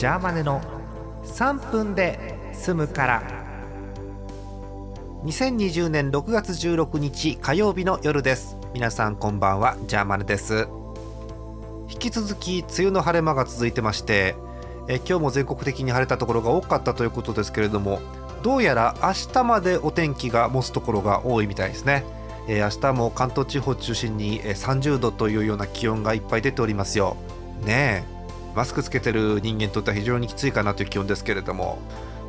ジャーマネの3分で済むから。2020年6月16日火曜日の夜です。皆さんこんばんは、ジャーマネです。引き続き梅雨の晴れ間が続いてまして、今日も全国的に晴れたところが多かったということですけれども、どうやら明日までお天気が持つところが多いみたいですね。明日も関東地方中心に30度というような気温がいっぱい出ておりますよね。マスクつけてる人間にとっては非常にきついかなという気温ですけれども、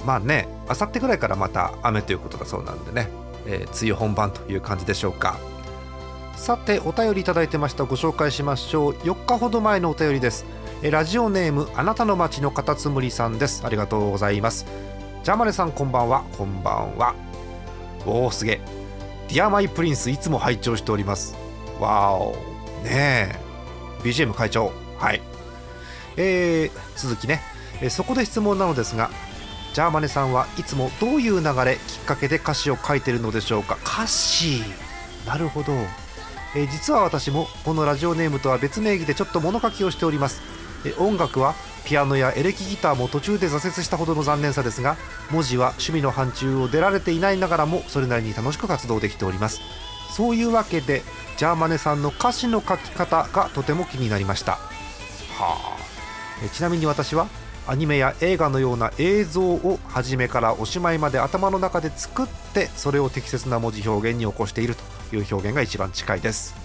まあね、あさってぐらいからまた雨ということだそうなんでね、梅雨本番という感じでしょうか。さて、お便りいただいてました。ご紹介しましょう。4日ほど前のお便りです。ラジオネーム、あなたの街のカタツムリさんです。ありがとうございます。ジャーマネさん、こんばんは。こんばんは。おー、すげえ。ディアマイプリンス、いつも拝聴しております。わおねえ、 BGM 会長、はい、続きね、そこで質問なのですが、ジャーマネさんはいつもどういう流れきっかけで歌詞を書いてるのでしょうか。歌詞、なるほど。実は私もこのラジオネームとは別名義でちょっと物書きをしております。音楽はピアノやエレキギターも途中で挫折したほどの残念さですが、文字は趣味の範疇を出られていないながらもそれなりに楽しく活動できております。そういうわけでジャーマネさんの歌詞の書き方がとても気になりました。はあ。ちなみに私はアニメや映画のような映像を初めからおしまいまで頭の中で作って、それを適切な文字表現に起こしているという表現が一番近いです。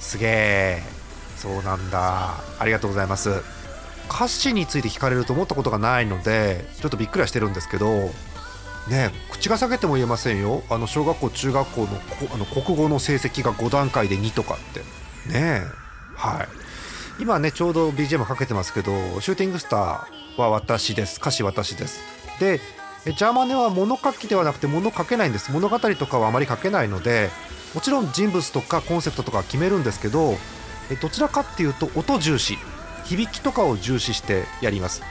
すげえ、そうなんだ。ありがとうございます。歌詞について聞かれると思ったことがないので、ちょっとびっくりはしてるんですけどね。口が裂けても言えませんよ。小学校中学校の国語の成績が5段階で2とかってね。はい。今ね、ちょうど BGM かけてますけど、シューティングスターは私です。歌詞私です。で、ジャーマネは物書きではなくて物書けないんです。物語とかはあまり書けないので、もちろん人物とかコンセプトとか決めるんですけど、どちらかっていうと音重視、響きとかを重視してやります。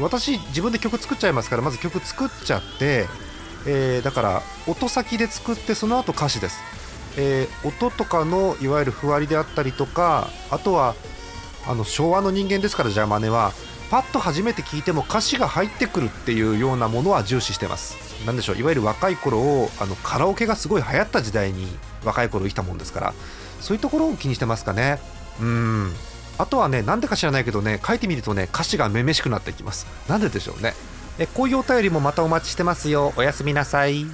私自分で曲作っちゃいますから、まず曲作っちゃって、だから音先で作って、その後歌詞です。音とかのいわゆる譜割りであったりとか、あとは昭和の人間ですから、ジャーマネはパッと初めて聴いても歌詞が入ってくるっていうようなものは重視してます。なんでしょう、いわゆる若い頃をカラオケがすごい流行った時代に若い頃生きたもんですから、そういうところを気にしてますかね。あとはね、なんでか知らないけどね、書いてみるとね、歌詞がめめしくなってきます。なんででしょうね。こういうお便りもまたお待ちしてますよ。おやすみなさい。